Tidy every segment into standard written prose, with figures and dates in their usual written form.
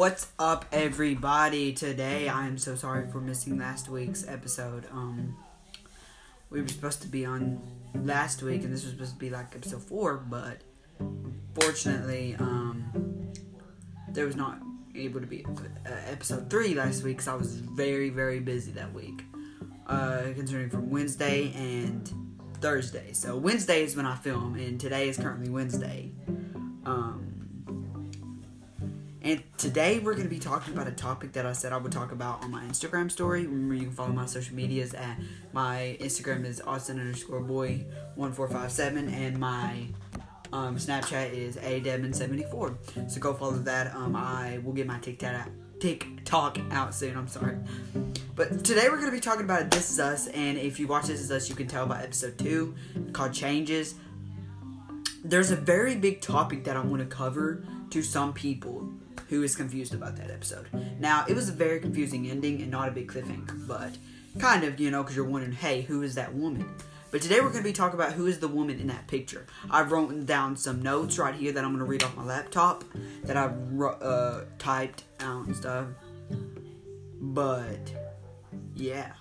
What's up, everybody? Today, I'm so sorry for missing last week's episode. We were supposed to be on last week, and this was supposed to be like episode 4, but fortunately, there was not able to be episode 3 last week, because I was very, very busy that week, considering from Wednesday and Thursday. So Wednesday is when I film, and today is currently Wednesday. And today we're going to be talking about a topic that I said I would talk about on my Instagram story. Remember, you can follow my social medias at my Instagram is Austin_boy1457, and my Snapchat is adevin74. So go follow that. I will get my TikTok out soon. I'm sorry, but today we're going to be talking about This Is Us. And if you watch This Is Us, you can tell by episode 2 called Changes. There's a very big topic that I want to cover to some people who is confused about that episode. Now, it was a very confusing ending and not a big cliffhanger, but kind of, you know, because you're wondering, hey, who is that woman? But today we're going to be talking about who is the woman in that picture. I've written down some notes right here that I'm going to read off my laptop that I've typed out and stuff. But, yeah.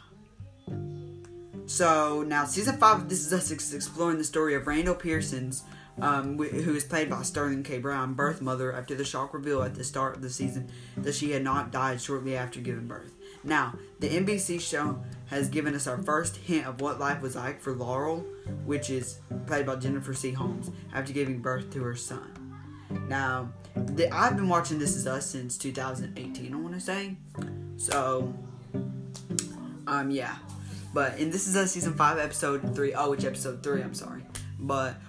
So, now, Season 5 of This Is Us is exploring the story of Randall Pearson's who is played by Sterling K. Brown, birth mother, after the shock reveal at the start of the season that she had not died shortly after giving birth. Now, the NBC show has given us our first hint of what life was like for Laurel, which is played by Jennifer C. Holmes, after giving birth to her son. Now, I've been watching This Is Us since 2018, I want to say. So, yeah. But in This Is Us Season 5, Episode 3,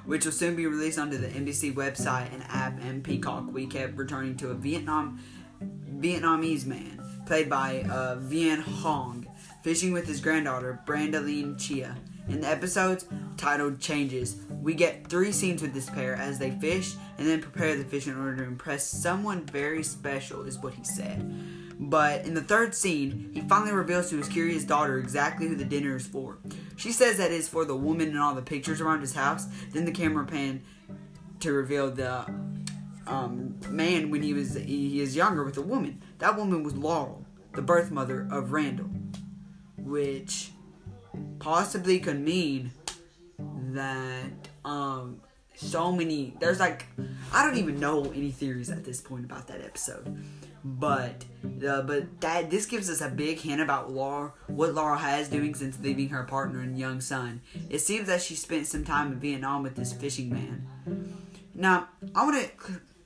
which will soon be released onto the NBC website and app and Peacock, we kept returning to a Vietnamese man, played by Vien Hong, fishing with his granddaughter, Brandaline Chia. In the episodes titled Changes, we get 3 scenes with this pair as they fish and then prepare the fish in order to impress someone very special, is what he said. But in the 3rd scene, he finally reveals to his curious daughter exactly who the dinner is for. She says that it's for the woman in all the pictures around his house. Then the camera pan to reveal the man when he is younger with a woman. That woman was Laurel, the birth mother of Randall, which possibly could mean that so many. There's like, I don't even know any theories at this point about that episode. But that this gives us a big hint about Laura, what Laura has doing since leaving her partner and young son. It seems that she spent some time in Vietnam with this fishing man. Now, I want to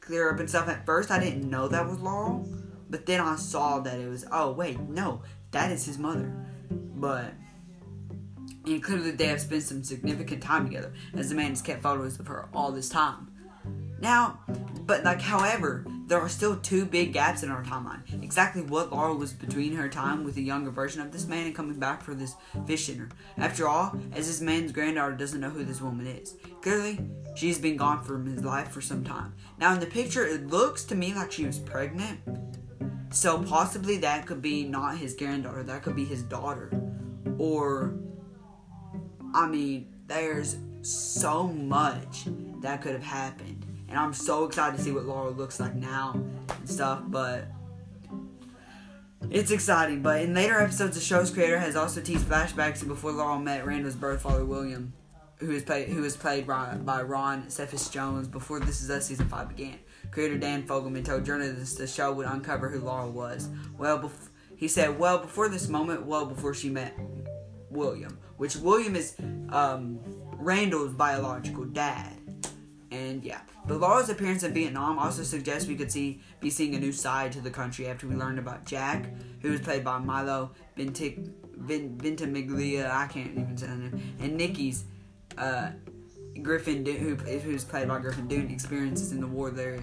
clear up and stuff. At first, I didn't know that was Laurel, but then I saw that it was, oh wait, no, that is his mother. And clearly they have spent some significant time together, as the man has kept photos of her all this time. Now, however, there are still 2 big gaps in our timeline. Exactly what Laurel was between her time with the younger version of this man and coming back for this fish dinner. After all, as this man's granddaughter doesn't know who this woman is. Clearly, she's been gone from his life for some time. Now, in the picture, it looks to me like she was pregnant. So, possibly that could be not his granddaughter. That could be his daughter. Or, I mean, there's so much that could have happened. And I'm so excited to see what Laurel looks like now and stuff, but it's exciting. But in later episodes, the show's creator has also teased flashbacks to before Laurel met Randall's birth father, William, who is played by Ron Cephas Jones, before This Is Us Season 5 began. Creator Dan Fogelman told journalists the show would uncover who Laurel was. He said, before this moment, before she met William, which William is Randall's biological dad. And yeah, but Laura's appearance in Vietnam also suggests we could be seeing a new side to the country after we learned about Jack, who was played by Milo Ventimiglia, I can't even say that name, and Nikki's Griffin Dunne, who's played by Griffin Dunne, experiences in the war they're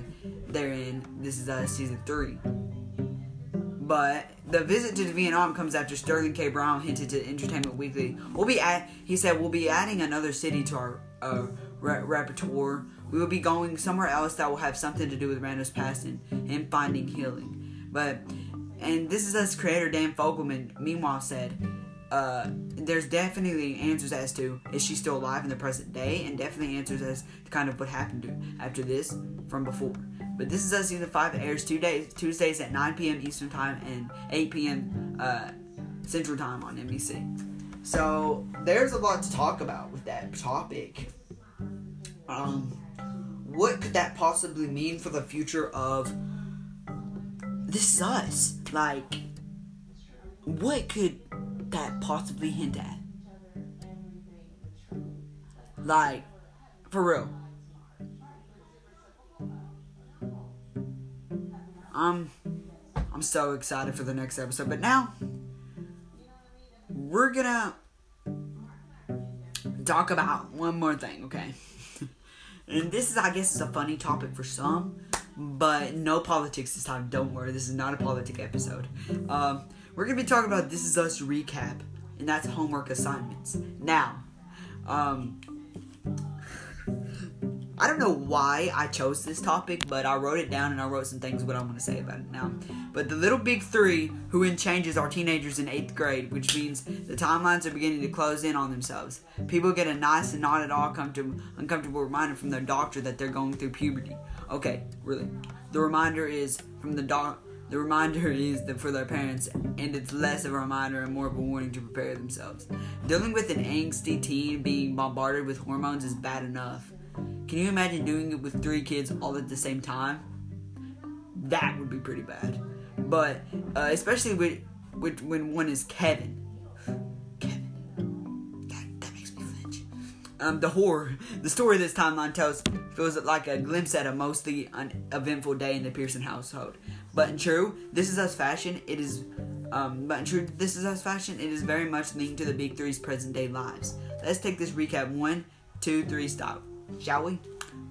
in. This is Season 3. But the visit to Vietnam comes after Sterling K. Brown hinted to Entertainment Weekly. He said, we'll be adding another city to our repertoire. We will be going somewhere else that will have something to do with Randall's past and finding healing. But, and This Is Us creator Dan Fogelman, meanwhile, said, there's definitely answers as to is she still alive in the present day, and definitely answers as to kind of what happened to after this from before. But This Is Us Season 5 airs Tuesdays at 9 p.m. Eastern Time and 8 p.m. Central Time on NBC. So there's a lot to talk about with that topic. What could that possibly mean for the future of This Is Us? Like, what could that possibly hint at? Like, for real. I'm so excited for the next episode. But now, we're gonna talk about one more thing, okay? And this is, I guess, is a funny topic for some, but no politics this time. Don't worry, this is not a politic episode. We're going to be talking about This Is Us recap, and that's homework assignments. Now, I don't know why I chose this topic, but I wrote it down and I wrote some things what I want to say about it now. But the little big three who in changes are teenagers in 8th grade, which means the timelines are beginning to close in on themselves. People get a nice and not at all uncomfortable reminder from their doctor that they're going through puberty. Okay, really. The reminder is that for their parents, and it's less of a reminder and more of a warning to prepare themselves. Dealing with an angsty teen being bombarded with hormones is bad enough. Can you imagine doing it with 3 kids all at the same time? That would be pretty bad. But especially with when one is Kevin. Kevin. That makes me flinch. The horror. The story this timeline tells feels like a glimpse at a mostly uneventful day in the Pearson household. But in true This Is Us fashion, it is very much linked to the Big Three's present day lives. Let's take this recap 1, 2, 3 style, shall we?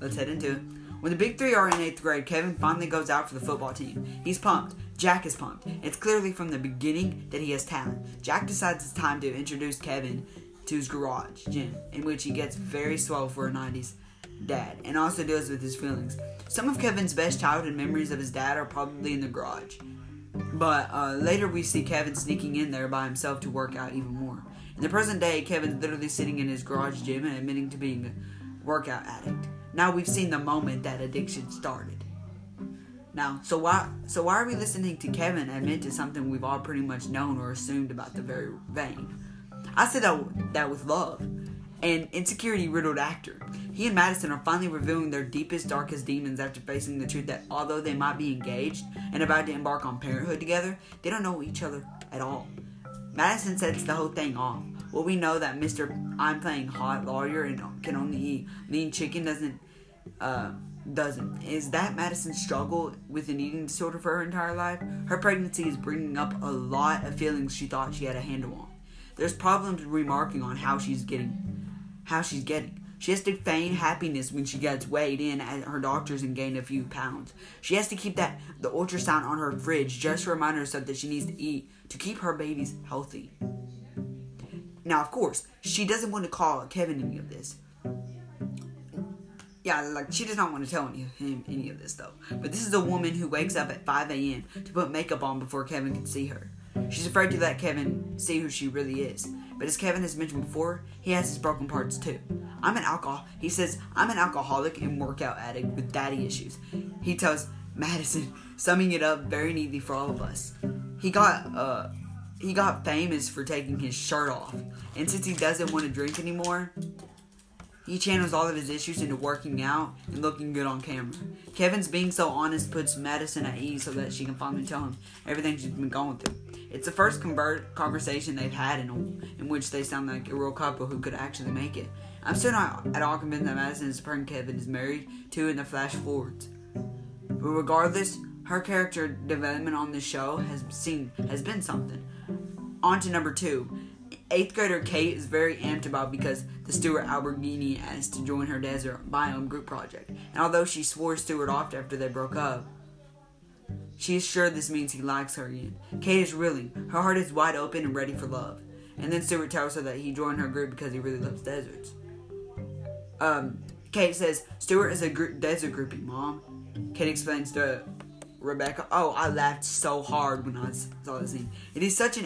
Let's head into it. When the Big Three are in 8th grade, Kevin finally goes out for the football team. He's pumped. Jack is pumped. It's clearly from the beginning that he has talent. Jack decides it's time to introduce Kevin to his garage gym, in which he gets very swell for a 90s dad, and also deals with his feelings. Some of Kevin's best childhood memories of his dad are probably in the garage. But later we see Kevin sneaking in there by himself to work out even more. In the present day, Kevin's literally sitting in his garage gym and admitting to being a workout addict. Now we've seen the moment that addiction started. Now, so why are we listening to Kevin admit to something we've all pretty much known or assumed about the very vein? I said that with love. An insecurity-riddled actor. He and Madison are finally revealing their deepest, darkest demons after facing the truth that although they might be engaged and about to embark on parenthood together, they don't know each other at all. Madison sets the whole thing off. Well, we know that Mr. I'm playing hot lawyer and can only eat lean chicken doesn't. Is that Madison's struggle with an eating disorder for her entire life? Her pregnancy is bringing up a lot of feelings she thought she had a handle on. There's problems remarking on how she's getting. She has to feign happiness when she gets weighed in at her doctor's and gained a few pounds. She has to keep the ultrasound on her fridge just to remind herself that she needs to eat to keep her babies healthy. Now, of course, she doesn't want to call Kevin any of this. Yeah, like, she does not want to tell him any of this, though. But this is a woman who wakes up at 5 a.m. to put makeup on before Kevin can see her. She's afraid to let Kevin see who she really is. But as Kevin has mentioned before, he has his broken parts too. He says, I'm an alcoholic and workout addict with daddy issues. He tells Madison, summing it up very neatly for all of us. He got famous for taking his shirt off. And since he doesn't want to drink anymore, he channels all of his issues into working out and looking good on camera. Kevin's being so honest puts Madison at ease so that she can finally tell him everything she's been going through. It's the first conversation they've had in which they sound like a real couple who could actually make it. I'm still not at all convinced that Madison's partner Kevin is married to in the flash forwards. But regardless, her character development on this show has been something. On to number 2. 8th grader Kate is very amped about because the Stuart Alberghini asked to join her desert biome group project. And although she swore Stuart off after they broke up, she is sure this means he likes her again. Kate is reeling. Her heart is wide open and ready for love. And then Stuart tells her that he joined her group because he really loves deserts. Kate says, Stuart is a desert groupie, Mom. Kate explains to Rebecca, I laughed so hard when I saw the scene. It is such an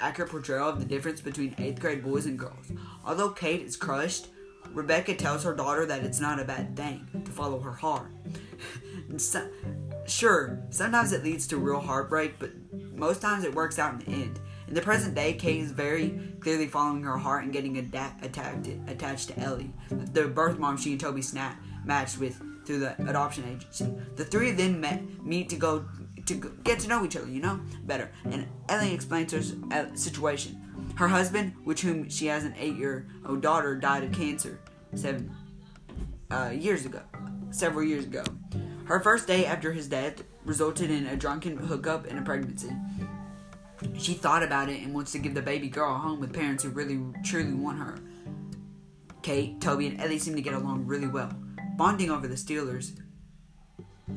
accurate portrayal of the difference between 8th grade boys and girls. Although Kate is crushed, Rebecca tells her daughter that it's not a bad thing to follow her heart. Sure, sometimes it leads to real heartbreak, but most times it works out in the end. In the present day, Kate is very clearly following her heart and getting attached to Ellie, the birth mom she and Toby matched with through the adoption agency. The three then meet to get to know each other, better. And Ellie explains her situation. Her husband, with whom she has an 8-year-old daughter, died of cancer several years ago. Her first day after his death resulted in a drunken hookup and a pregnancy. She thought about it and wants to give the baby girl a home with parents who really, truly want her. Kate, Toby, and Ellie seem to get along really well, bonding over the Steelers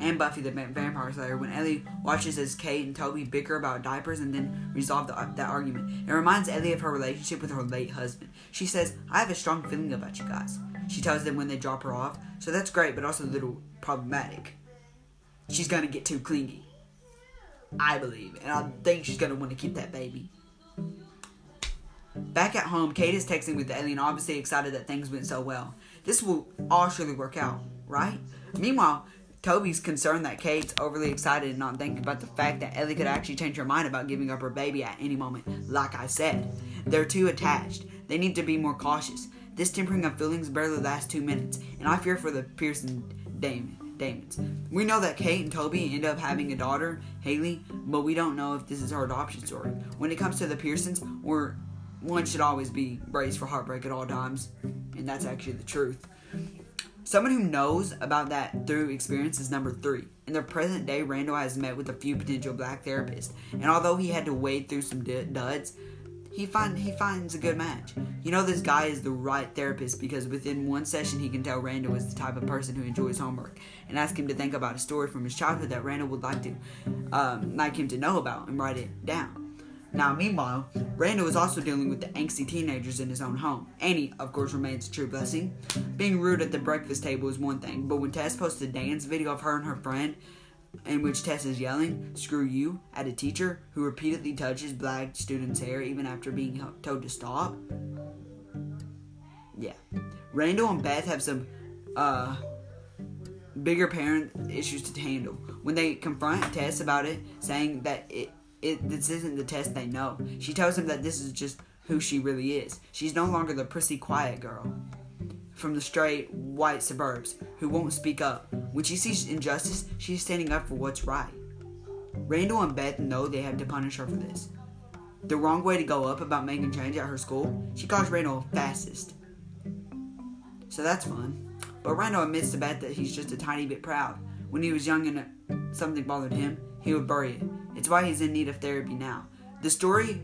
and Buffy the Vampire Slayer. When Ellie watches as Kate and Toby bicker about diapers and then resolve that argument, it reminds Ellie of her relationship with her late husband. She says, "I have a strong feeling about you guys." She tells them when they drop her off, so that's great, but also a little problematic. She's going to get too clingy, I believe, and I think she's going to want to keep that baby. Back at home, Kate is texting with Ellie and obviously excited that things went so well. This will all surely work out, right? Meanwhile, Toby's concerned that Kate's overly excited and not thinking about the fact that Ellie could actually change her mind about giving up her baby at any moment. Like I said, they're too attached. They need to be more cautious. This tempering of feelings barely lasts 2 minutes, and I fear for the Pearson Damons. We know that Kate and Toby end up having a daughter, Haley, but we don't know if this is her adoption story. When it comes to the Pearsons, one should always be braced for heartbreak at all times, and that's actually the truth. Someone who knows about that through experience is number 3. In the present day, Randall has met with a few potential black therapists, and although he had to wade through some duds, he finds a good match. This guy is the right therapist because within one session he can tell Randall is the type of person who enjoys homework and ask him to think about a story from his childhood that Randall would like him to know about and write it down. Now, meanwhile, Randall is also dealing with the angsty teenagers in his own home. Annie, of course, remains a true blessing. Being rude at the breakfast table is one thing, but when Tess posted a dance video of her and her friend, in which Tess is yelling, "Screw you," at a teacher who repeatedly touches black students' hair even after being told to stop. Yeah. Randall and Beth have some bigger parent issues to handle. When they confront Tess about it, saying that this isn't the Tess they know, she tells them that this is just who she really is. She's no longer the prissy quiet girl from the straight white suburbs who won't speak up. When she sees injustice, she's standing up for what's right. Randall and Beth know they have to punish her for this. The wrong way to go up about making change at her school, she calls Randall fascist. So that's fun. But Randall admits to Beth that he's just a tiny bit proud. When he was young and something bothered him, he would bury it. It's why he's in need of therapy now. The story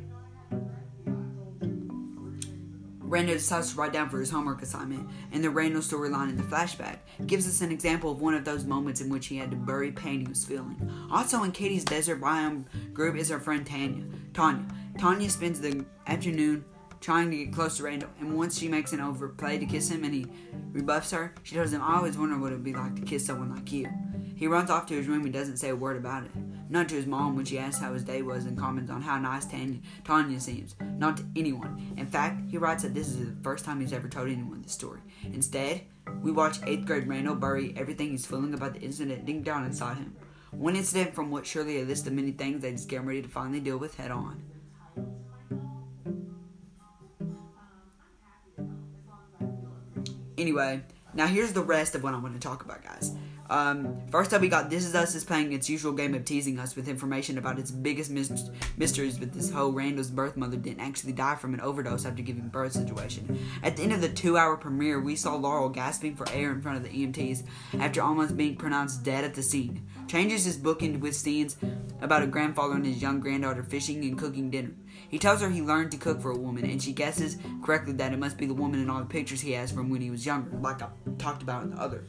Randall decides to write down for his homework assignment, and the Randall storyline in the flashback gives us an example of one of those moments in which he had to bury pain he was feeling. Also in Katie's desert biome group is her friend Tanya. Tanya spends the afternoon trying to get close to Randall, and once she makes an overplay to kiss him and he rebuffs her, she tells him, "I always wondered what it would be like to kiss someone like you." He runs off to his room and doesn't say a word about it. Not to his mom when she asks how his day was and comments on how nice Tanya seems. Not to anyone. In fact, he writes that this is the first time he's ever told anyone this story. Instead, we watch 8th grade Randall bury everything he's feeling about the incident deep down inside him. One incident from what surely a list of many things that he's getting ready to finally deal with head on. Anyway, now here's the rest of what I want to talk about, guys. First up, we got This Is Us is playing its usual game of teasing us with information about its biggest mysteries with this whole Randall's birth mother didn't actually die from an overdose after giving birth situation. At the end of the 2-hour premiere, we saw Laurel gasping for air in front of the EMTs after almost being pronounced dead at the scene. Changes his bookend with scenes about a grandfather and his young granddaughter fishing and cooking dinner. He tells her he learned to cook for a woman, and she guesses correctly that it must be the woman in all the pictures he has from when he was younger, like I talked about in the other.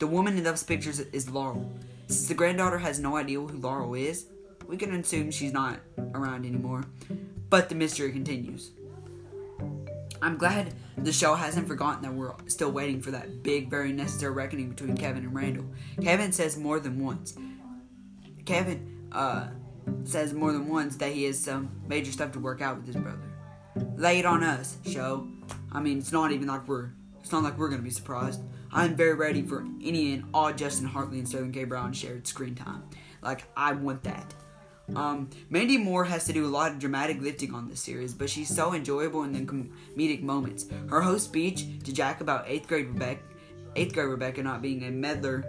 The woman in those pictures is Laurel. Since the granddaughter has no idea who Laurel is, we can assume she's not around anymore. But the mystery continues. I'm glad the show hasn't forgotten that we're still waiting for that big, very necessary reckoning between Kevin and Randall. Kevin says more than once. Kevin says more than once that he has some major stuff to work out with his brother. Lay it on us, Show. I mean, it's not like we're going to be surprised. I'm very ready for any and all Justin Hartley and Sterling K. Brown shared screen time. Like, I want that. Mandy Moore has to do a lot of dramatic lifting on this series, but she's so enjoyable in the comedic moments. Her host speech to Jack about 8th grade Rebecca not being a meddler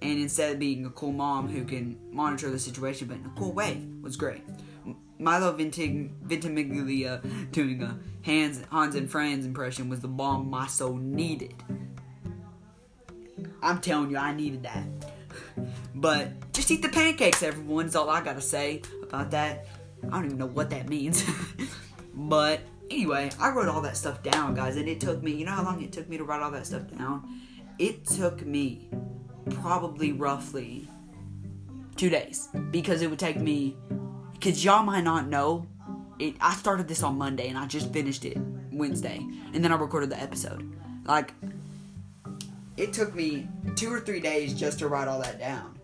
and instead being a cool mom who can monitor the situation but in a cool way was great. Milo Ventimiglia doing a Hans and Franz impression was the bomb my soul needed. I'm telling you, I needed that. But just eat the pancakes, everyone, is all I gotta say about that. I don't even know what that means. But anyway, I wrote all that stuff down, guys, and it took me, you know how long it took me to write all that stuff down? It took me probably roughly 2 days, because it would take me, because y'all might not know, I started this on Monday, and I just finished it Wednesday, and then I recorded the episode. Like, it took me 2 or 3 days just to write all that down.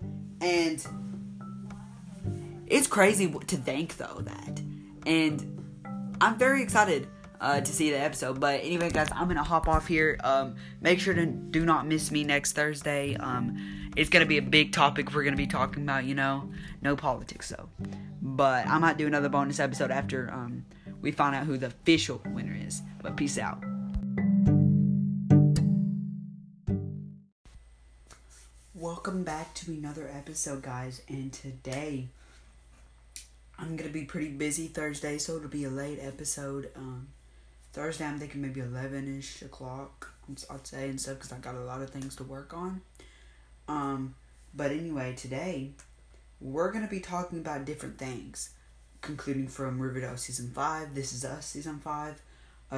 And it's crazy to think, though, that. And I'm very excited to see the episode. But anyway, guys, I'm going to hop off here. Make sure to do not miss me next Thursday. It's going to be a big topic we're going to be talking about, you know. No politics, though. But I might do another bonus episode after we find out who the official winner is. But peace out. Welcome back to another episode, guys, and today I'm going to be pretty busy Thursday, so it'll be a late episode. Thursday, I'm thinking maybe 11-ish o'clock, I'd say, and stuff, because I got a lot of things to work on. But anyway, today, we're going to be talking about different things, concluding from Riverdale Season 5, This Is Us Season 5,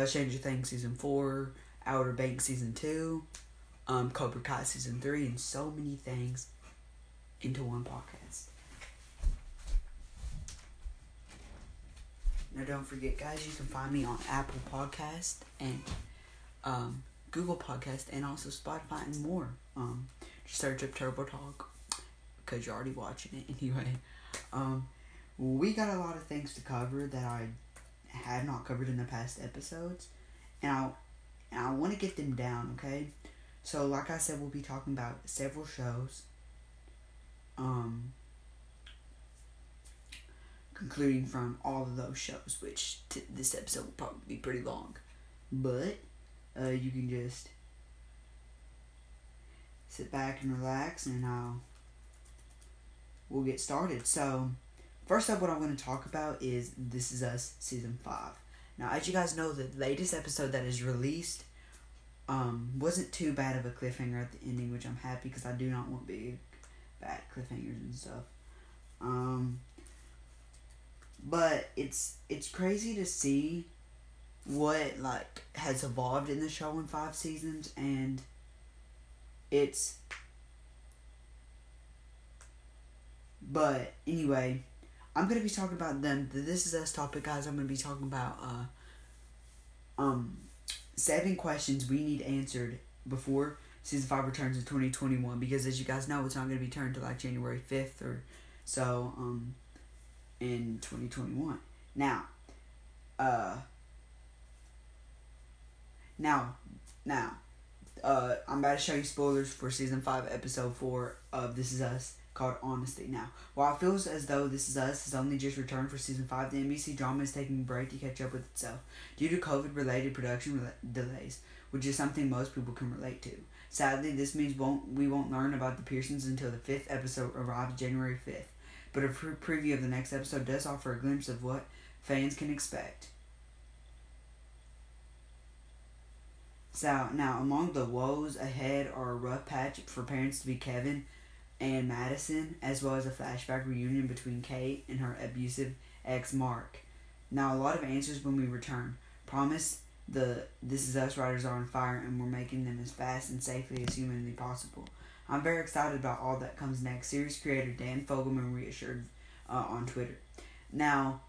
Stranger Things Season 4, Outer Banks Season 2, Cobra Kai Season 3, and so many things into one podcast. Now, don't forget, guys, you can find me on Apple Podcast and Google Podcast and also Spotify and more. Just search up Turbo Talk because you're already watching it anyway. We got a lot of things to cover that I had not covered in the past episodes, and I want to get them down, okay? So, like I said, we'll be talking about several shows, concluding from all of those shows, which this episode will probably be pretty long, but you can just sit back and relax, and we'll get started. So, first up, what I'm going to talk about is This Is Us Season 5. Now, as you guys know, the latest episode that is released wasn't too bad of a cliffhanger at the ending, which I'm happy because I do not want big, bad cliffhangers and stuff. But it's crazy to see what, like, has evolved in the show in 5 seasons, and but anyway, I'm gonna be talking about the This Is Us topic, guys. I'm gonna be talking about 7 questions we need answered before Season 5 returns in 2021, because as you guys know, it's not going to be turned to like January 5th or so in 2021. Now, I'm about to show you spoilers for Season 5 Episode 4 of This Is Us, called Honesty. Now, while it feels as though This Is Us has only just returned for Season 5, the NBC drama is taking a break to catch up with itself due to COVID-related production delays, which is something most people can relate to. Sadly, this means we won't learn about the Pearsons until the 5th episode arrives January 5th, but a preview of the next episode does offer a glimpse of what fans can expect. So, now, among the woes ahead are a rough patch for parents-to-be Kevin and Madison, as well as a flashback reunion between Kate and her abusive ex Mark. Now, a lot of answers when we return. Promise the This Is Us writers are on fire, and we're making them as fast and safely as humanly possible. I'm very excited about all that comes next, series creator Dan Fogelman reassured on Twitter. Now,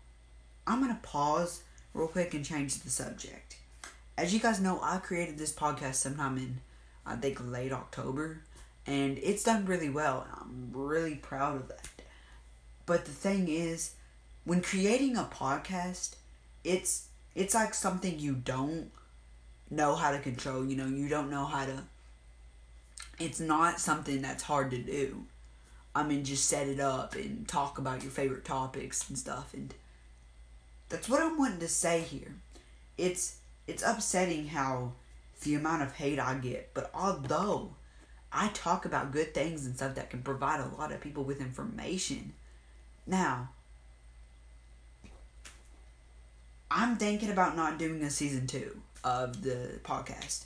I'm going to pause real quick and change the subject. As you guys know, I created this podcast sometime in, I think, late October. And it's done really well, and I'm really proud of that. But the thing is, when creating a podcast, it's like something you don't know how to control. You know, you don't know how to... It's not something that's hard to do. I mean, just set it up and talk about your favorite topics and stuff. And that's what I'm wanting to say here. It's upsetting how the amount of hate I get. But although I talk about good things and stuff that can provide a lot of people with information. Now, I'm thinking about not doing a season 2 of the podcast.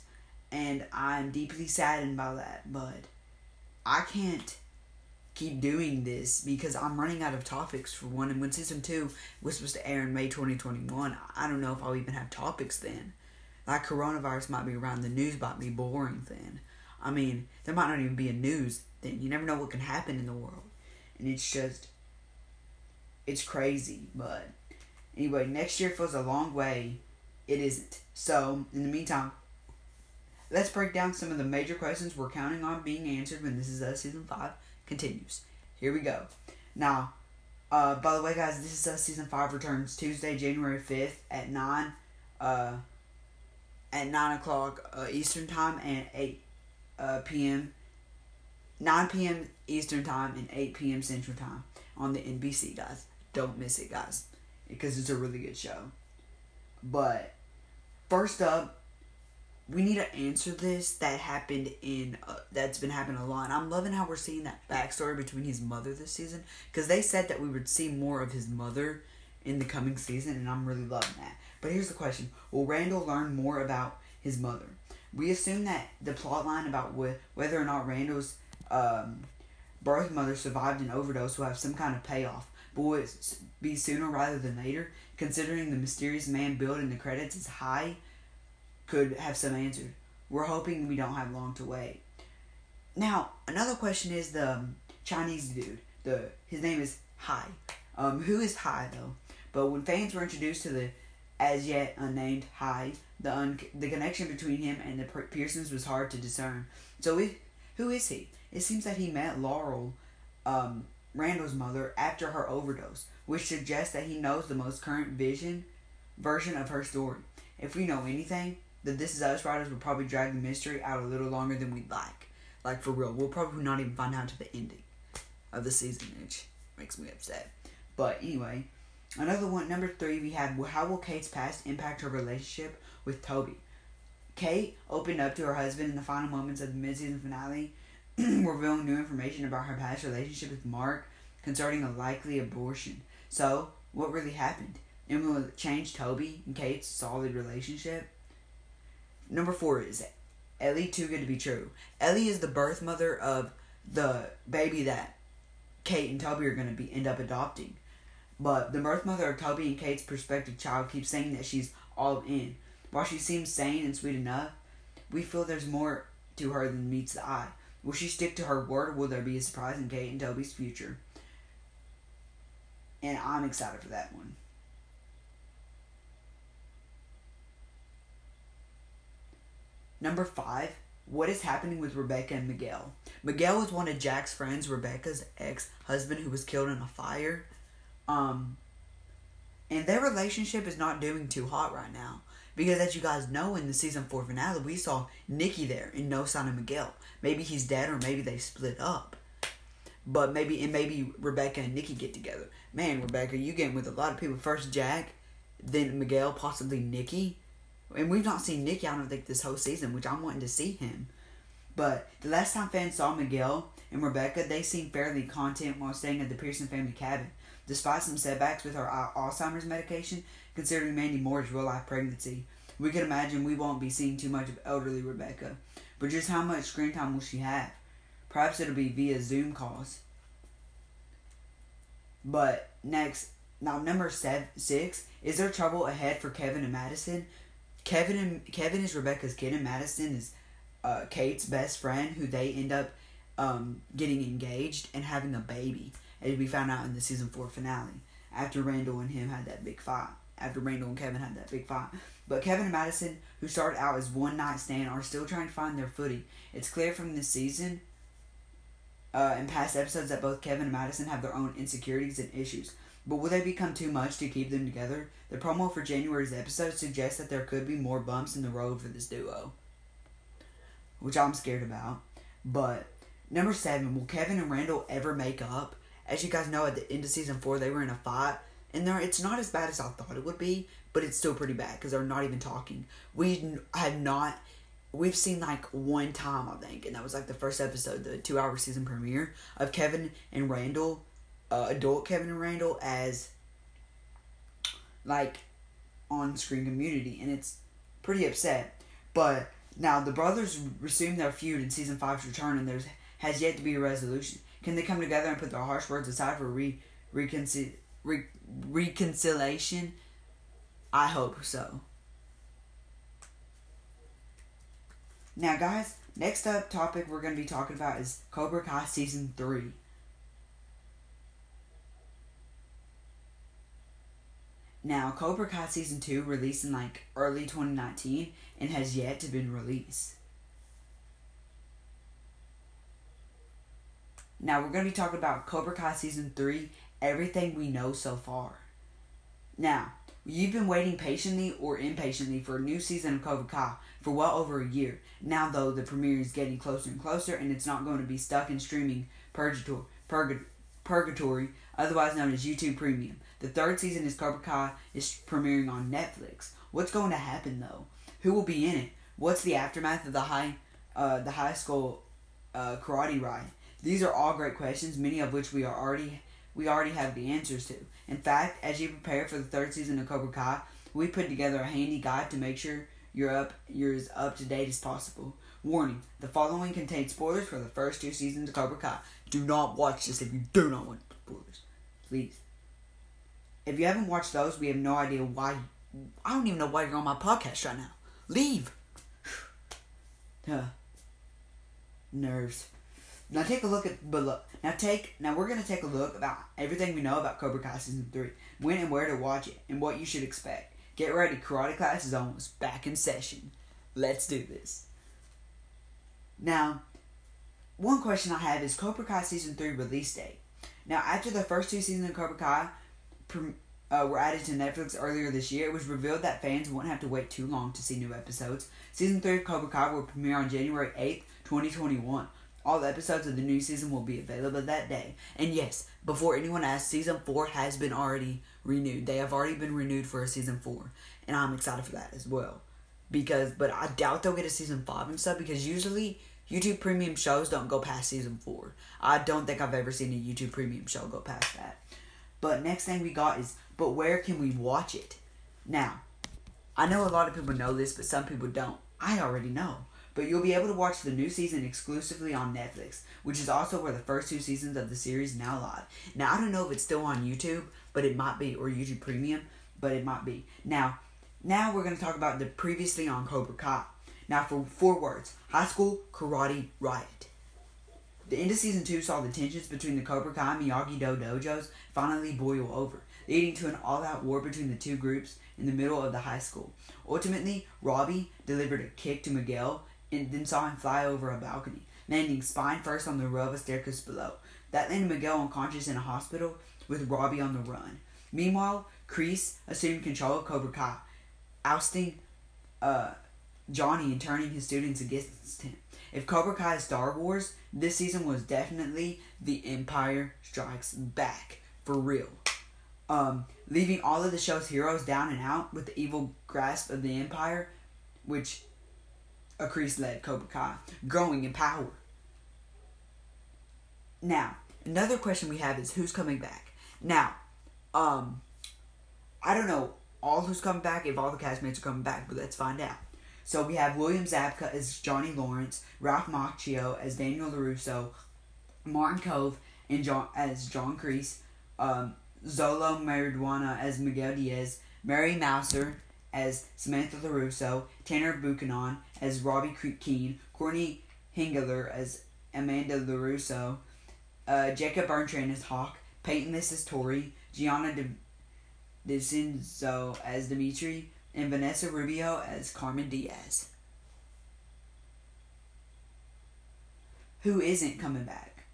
And I'm deeply saddened by that. But I can't keep doing this because I'm running out of topics for one. And when season 2 was supposed to air in May 2021, I don't know if I'll even have topics then. Like, coronavirus might be around. The news might be boring then. I mean, there might not even be a news then. You never know what can happen in the world. And it's just... it's crazy. But anyway, next year feels a long way. It isn't. So, in the meantime, let's break down some of the major questions we're counting on being answered when This Is Us Season 5 continues. Here we go. Now, by the way, guys, This Is Us Season 5 returns Tuesday, January 5th at 9 o'clock Eastern Time and 9 p.m. Eastern Time and 8 p.m. Central Time on the NBC, guys. Don't miss it, guys, because it's a really good show. But first up, we need to answer this that happened in that's been happening a lot. And I'm loving how we're seeing that backstory between his mother this season, because they said that we would see more of his mother in the coming season, and I'm really loving that. But here's the question: will Randall learn more about his mother? We assume that the plot line about whether or not Randall's birth mother survived an overdose will have some kind of payoff, but will it be sooner rather than later? Considering the mysterious man billed in the credits as high, could have some answer. We're hoping we don't have long to wait. Now, another question is the Chinese dude. His name is Hai. Who is Hai, though? But when fans were introduced to the as yet unnamed Hai, the connection between him and the Pearsons was hard to discern. So, who is he? It seems that he met Laurel, Randall's mother, after her overdose, which suggests that he knows the most current version of her story. If we know anything, the This Is Us writers will probably drag the mystery out a little longer than we'd like. Like, for real, we'll probably not even find out to the ending of the season, which makes me upset. But anyway, another one, number 3, we have, how will Kate's past impact her relationship with Toby? Kate opened up to her husband in the final moments of the mid-season finale, revealing new information about her past relationship with Mark concerning a likely abortion. So, what really happened? And will it change Toby and Kate's solid relationship? Number 4 is Ellie, too good to be true. Ellie is the birth mother of the baby that Kate and Toby are going to end up adopting. But the birth mother of Toby and Kate's prospective child keeps saying that she's all in. While she seems sane and sweet enough, we feel there's more to her than meets the eye. Will she stick to her word, or will there be a surprise in Kate and Toby's future? And I'm excited for that one. Number 5, what is happening with Rebecca and Miguel? Miguel was one of Jack's friends, Rebecca's ex-husband, who was killed in a fire. And their relationship is not doing too hot right now. Because as you guys know, in the season 4 finale, we saw Nikki there and no sign of Miguel. Maybe he's dead, or maybe they split up. But maybe Rebecca and Nikki get together. Man, Rebecca, you getting with a lot of people. First Jack, then Miguel, possibly Nikki. And we've not seen Nikki, I don't think, this whole season, which I'm wanting to see him. But the last time fans saw Miguel and Rebecca, they seemed fairly content while staying at the Pearson family cabin, despite some setbacks with her Alzheimer's medication, considering Mandy Moore's real-life pregnancy. We can imagine we won't be seeing too much of elderly Rebecca. But just how much screen time will she have? Perhaps it'll be via Zoom calls. But next, now number 6, is there trouble ahead for Kevin and Madison? Kevin is Rebecca's kid, and Madison is Kate's best friend, who they end up getting engaged and having a baby, as we found out in the season 4 finale, after Randall and Kevin had that big fight. But Kevin and Madison, who started out as one night stand, are still trying to find their footing. It's clear from this season in past episodes that both Kevin and Madison have their own insecurities and issues. But will they become too much to keep them together? The promo for January's episode suggests that there could be more bumps in the road for this duo, which I'm scared about. But, number 7, will Kevin and Randall ever make up? As you guys know, at the end of Season 4, they were in a fight. And it's not as bad as I thought it would be, but it's still pretty bad, because they're not even talking. We've seen, like, one time, I think, and that was, like, the first episode, the 2-hour season premiere, of Kevin and Randall, adult Kevin and Randall, as, like, on-screen community, and it's pretty upset. But now, the brothers resume their feud in Season 5's return, and there has yet to be a resolution. Can they come together and put their harsh words aside for reconciliation? I hope so. Now, guys, next up topic we're going to be talking about is Cobra Kai Season 3. Now, Cobra Kai Season 2 released in, like, early 2019 and has yet to been released. Now, we're going to be talking about Cobra Kai Season 3, everything we know so far. Now, you've been waiting patiently or impatiently for a new season of Cobra Kai for well over a year. Now, though, the premiere is getting closer and closer, and it's not going to be stuck in streaming purgatory, otherwise known as YouTube Premium. The third season of Cobra Kai is premiering on Netflix. What's going to happen, though? Who will be in it? What's the aftermath of the high school karate riot? These are all great questions, many of which we already have the answers to. In fact, as you prepare for the third season of Cobra Kai, we put together a handy guide to make sure you're as up to date as possible. Warning: the following contains spoilers for the first 2 seasons of Cobra Kai. Do not watch this if you do not want spoilers, please. If you haven't watched those, we have no idea why. I don't even know why you're on my podcast right now. Leave. Nerves. Now take a look at below. Now we're gonna take a look about everything we know about Cobra Kai Season 3, when and where to watch it, and what you should expect. Get ready, karate class is almost back in session. Let's do this. Now, one question I have is Cobra Kai Season 3 release date. Now, after the first 2 seasons of Cobra Kai were added to Netflix earlier this year, it was revealed that fans won't have to wait too long to see new episodes. Season 3 of Cobra Kai will premiere on January 8th, 2021. All the episodes of the new season will be available that day. And yes, before anyone asks, Season 4 has been already renewed. They have already been renewed for a Season 4. And I'm excited for that as well. But I doubt they'll get a Season 5 and stuff, because usually YouTube Premium shows don't go past Season 4. I don't think I've ever seen a YouTube Premium show go past that. But next thing we got is, but where can we watch it? Now, I know a lot of people know this, but some people don't. I already know. But you'll be able to watch the new season exclusively on Netflix, which is also where the first 2 seasons of the series now live. Now, I don't know if it's still on YouTube, but it might be, or YouTube Premium, but it might be. Now we're going to talk about the previously on Cobra Kai. Now, for 4 words, high school karate riot. The end of Season 2 saw the tensions between the Cobra Kai and Miyagi-Do dojos finally boil over, leading to an all-out war between the 2 groups in the middle of the high school. Ultimately, Robbie delivered a kick to Miguel, and then saw him fly over a balcony, landing spine first on the row of a staircase below. That landed Miguel unconscious in a hospital, with Robbie on the run. Meanwhile, Kreese assumed control of Cobra Kai, ousting Johnny and turning his students against him. If Cobra Kai is Star Wars, this season was definitely The Empire Strikes Back, for real. Leaving all of the show's heroes down and out with the evil grasp of the Empire, which Kreese-led Cobra Kai, growing in power. Now, another question we have is who's coming back? Now, I don't know all who's coming back, if all the castmates are coming back, but let's find out. So we have William Zabka as Johnny Lawrence, Ralph Macchio as Daniel LaRusso, Martin Cove as John Kreese, Xolo Maridueña as Miguel Diaz, Mary Mouser as Samantha LaRusso, Tanner Buchanan as Robbie Keane, Courtney Henggeler as Amanda LaRusso, Jacob Bertrand as Hawk, Peyton List as Tori, Giancarlo DiCenzo as Dimitri, and Vanessa Rubio as Carmen Diaz. Who isn't coming back?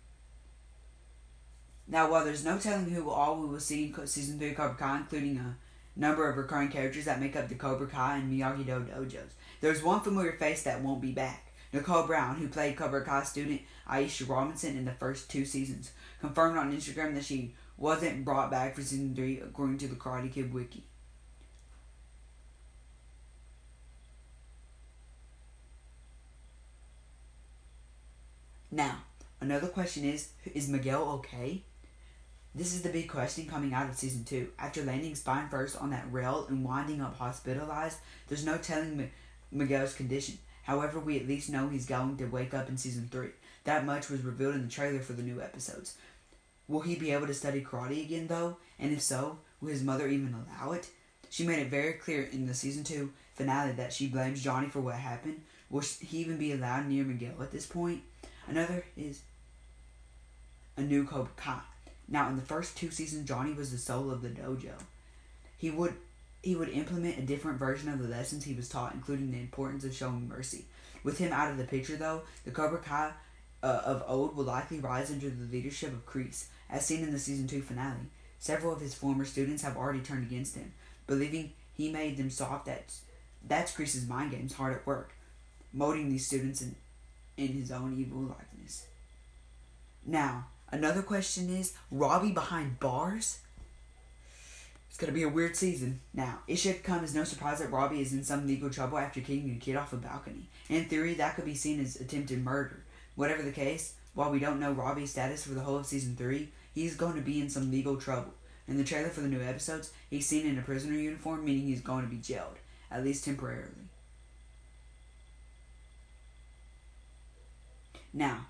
Now, while there's no telling who all we will see in Season 3 of Cobra Kai, including a number of recurring characters that make up the Cobra Kai and Miyagi-Do dojos, there's one familiar face that won't be back. Nicole Brown, who played Cobra Kai student Aisha Robinson in the first two seasons, confirmed on Instagram that she wasn't brought back for Season 3, according to the Karate Kid wiki. Now, another question is Miguel okay? This is the big question coming out of Season 2. After landing spine first on that rail and winding up hospitalized, there's no telling Miguel's condition. However, we at least know he's going to wake up in Season 3. That much was revealed in the trailer for the new episodes. Will he be able to study karate again, though? And if so, will his mother even allow it? She made it very clear in the Season 2 finale that she blames Johnny for what happened. Will he even be allowed near Miguel at this point? Another is a new Cobra Kai. Now, in the first two seasons, Johnny was the soul of the dojo. He would implement a different version of the lessons he was taught, including the importance of showing mercy. With him out of the picture, though, the Cobra Kai of old will likely rise under the leadership of Kreese, as seen in the Season 2 finale. Several of his former students have already turned against him, believing he made them soft. That's Kreese's mind games hard at work, molding these students in his own evil likeness. Now, another question is, Robbie behind bars? It's going to be a weird season. Now, it should come as no surprise that Robbie is in some legal trouble after kicking a kid off a balcony. In theory, that could be seen as attempted murder. Whatever the case, while we don't know Robbie's status for the whole of Season 3, he's going to be in some legal trouble. In the trailer for the new episodes, he's seen in a prisoner uniform, meaning he's going to be jailed, at least temporarily. Now,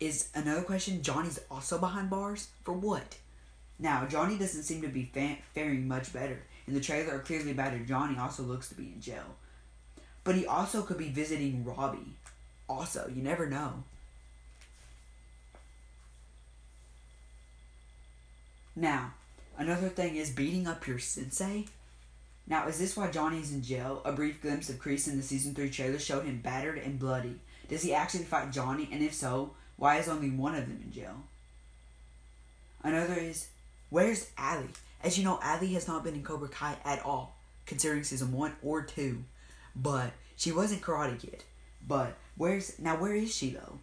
is another question, Johnny's also behind bars? For what? Now, Johnny doesn't seem to be faring much better. In the trailer, a clearly battered Johnny also looks to be in jail. But he also could be visiting Robbie. Also, you never know. Now, another thing is beating up your sensei. Now, is this why Johnny's in jail? A brief glimpse of Kreese in the Season 3 trailer showed him battered and bloody. Does he actually fight Johnny? And if so, why is only one of them in jail? Another is, where's Allie? As you know, Allie has not been in Cobra Kai at all, considering Season 1 or 2. But she wasn't Karate Kid. But where is she, though?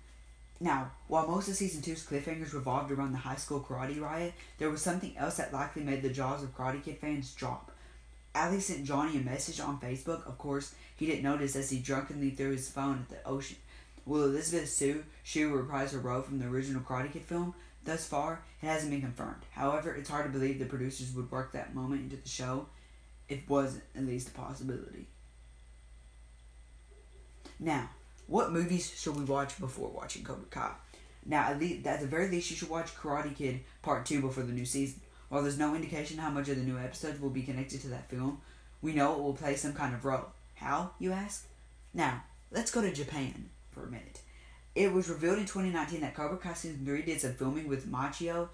Now, while most of Season 2's cliffhangers revolved around the high school karate riot, there was something else that likely made the jaws of Karate Kid fans drop. Allie sent Johnny a message on Facebook. Of course, he didn't notice as he drunkenly threw his phone at the ocean. Will Elizabeth Shue reprise her role from the original Karate Kid film? Thus far, it hasn't been confirmed. However, it's hard to believe the producers would work that moment into the show. It wasn't at least a possibility. Now, what movies should we watch before watching Cobra Kai? Now, at the very least, you should watch Karate Kid Part 2 before the new season. While there's no indication how much of the new episodes will be connected to that film, we know it will play some kind of role. How, you ask? Now, let's go to Japan for a minute. It was revealed in 2019 that Cobra Kai Season 3 did some filming with Macchio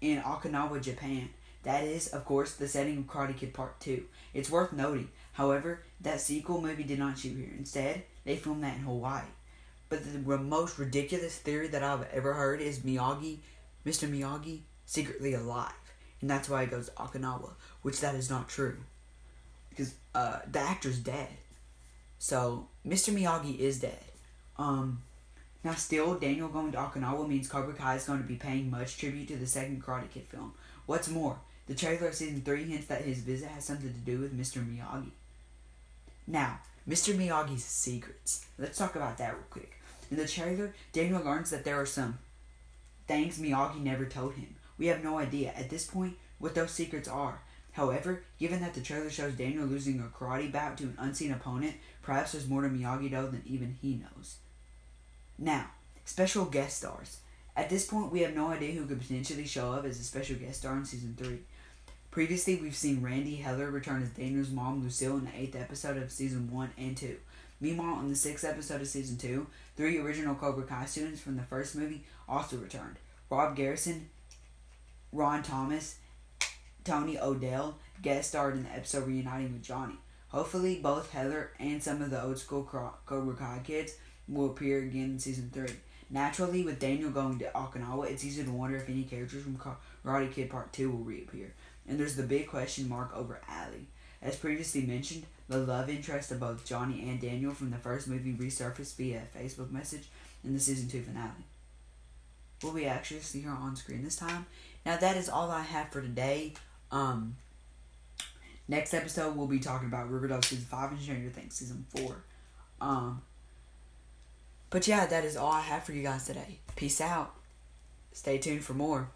in Okinawa, Japan. That is, of course, the setting of Karate Kid Part 2. It's worth noting, however, that sequel movie did not shoot here. Instead, they filmed that in Hawaii. But the most ridiculous theory that I've ever heard is Mr. Miyagi, secretly alive. And that's why he goes to Okinawa, which that is not true. Because the actor's dead. So, Mr. Miyagi is dead. Now still, Daniel going to Okinawa means Cobra Kai is going to be paying much tribute to the second Karate Kid film. What's more, the trailer of Season 3 hints that his visit has something to do with Mr. Miyagi. Now, Mr. Miyagi's secrets. Let's talk about that real quick. In the trailer, Daniel learns that there are some things Miyagi never told him. We have no idea, at this point, what those secrets are. However, given that the trailer shows Daniel losing a karate bout to an unseen opponent, perhaps there's more to Miyagi-Do than even he knows. Now, special guest stars. At this point, we have no idea who could potentially show up as a special guest star in Season 3. Previously, we've seen Randy Heller return as Daniel's mom, Lucille, in the 8th episode of Season 1 and 2. Meanwhile, in the 6th episode of Season 2, 3 original Cobra Kai students from the first movie also returned. Rob Garrison, Ron Thomas, Tony O'Dell guest starred in the episode reuniting with Johnny. Hopefully, both Heller and some of the old school Cobra Kai kids will appear again in Season 3. Naturally, with Daniel going to Okinawa, it's easy to wonder if any characters from Karate Kid Part 2 will reappear. And there's the big question mark over Allie. As previously mentioned, the love interest of both Johnny and Daniel from the first movie resurfaced via a Facebook message in the Season 2 finale. Will we actually see her on screen this time? Now, that is all I have for today. Next episode, we'll be talking about Riverdale Season 5 and Stranger Things Season 4. But yeah, that is all I have for you guys today. Peace out. Stay tuned for more.